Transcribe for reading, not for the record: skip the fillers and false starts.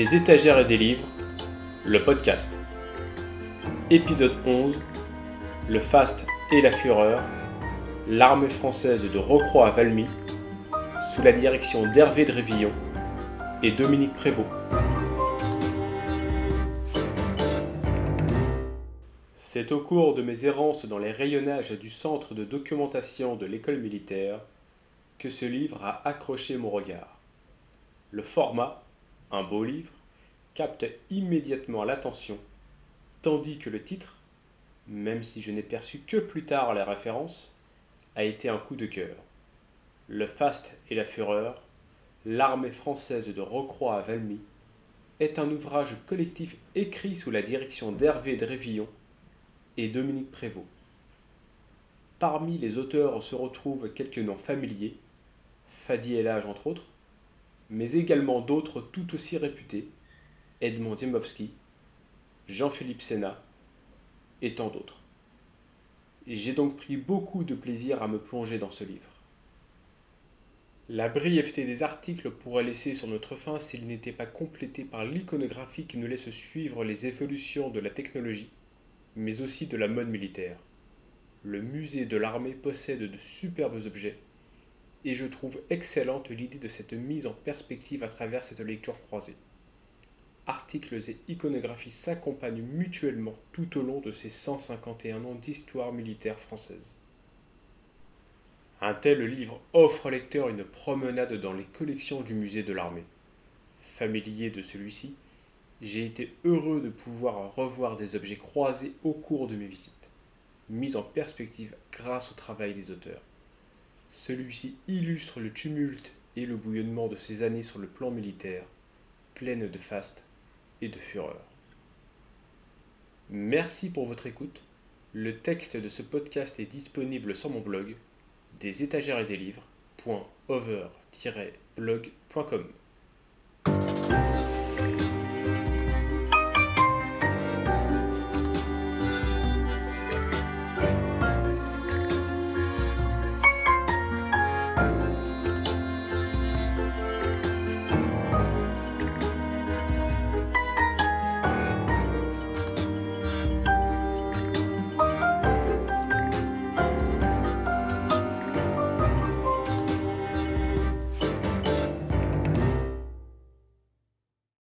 Des étagères et des livres, le podcast. Épisode 11, le faste et la fureur, l'armée française de Rocroi à Valmy, sous la direction d'Hervé Drévillon et Dominique Prévost. C'est au cours de mes errances dans les rayonnages du centre de documentation de l'école militaire que ce livre a accroché mon regard. Le format, un beau livre, capte immédiatement l'attention, tandis que le titre, même si je n'ai perçu que plus tard la référence, a été un coup de cœur. Le faste et la fureur, l'armée française de Rocroi à Valmy, est un ouvrage collectif écrit sous la direction d'Hervé Drévillon et Dominique Prévost. Parmi les auteurs se retrouvent quelques noms familiers, Fadi Elage entre autres, mais également d'autres tout aussi réputés, Edmond Ziemowski, Jean-Philippe Senna et tant d'autres. J'ai donc pris beaucoup de plaisir à me plonger dans ce livre. La brièveté des articles pourrait laisser sur notre faim s'ils n'étaient pas complétés par l'iconographie qui nous laisse suivre les évolutions de la technologie, mais aussi de la mode militaire. Le musée de l'Armée possède de superbes objets, et je trouve excellente l'idée de cette mise en perspective à travers cette lecture croisée. Articles et iconographies s'accompagnent mutuellement tout au long de ces 151 ans d'histoire militaire française. Un tel livre offre au lecteur une promenade dans les collections du musée de l'Armée. Familier de celui-ci, j'ai été heureux de pouvoir revoir des objets croisés au cours de mes visites, mis en perspective grâce au travail des auteurs. Celui-ci illustre le tumulte et le bouillonnement de ces années sur le plan militaire, pleine de faste et de fureur. Merci pour votre écoute. Le texte de ce podcast est disponible sur mon blog des étagères et des livres.over-blog.com.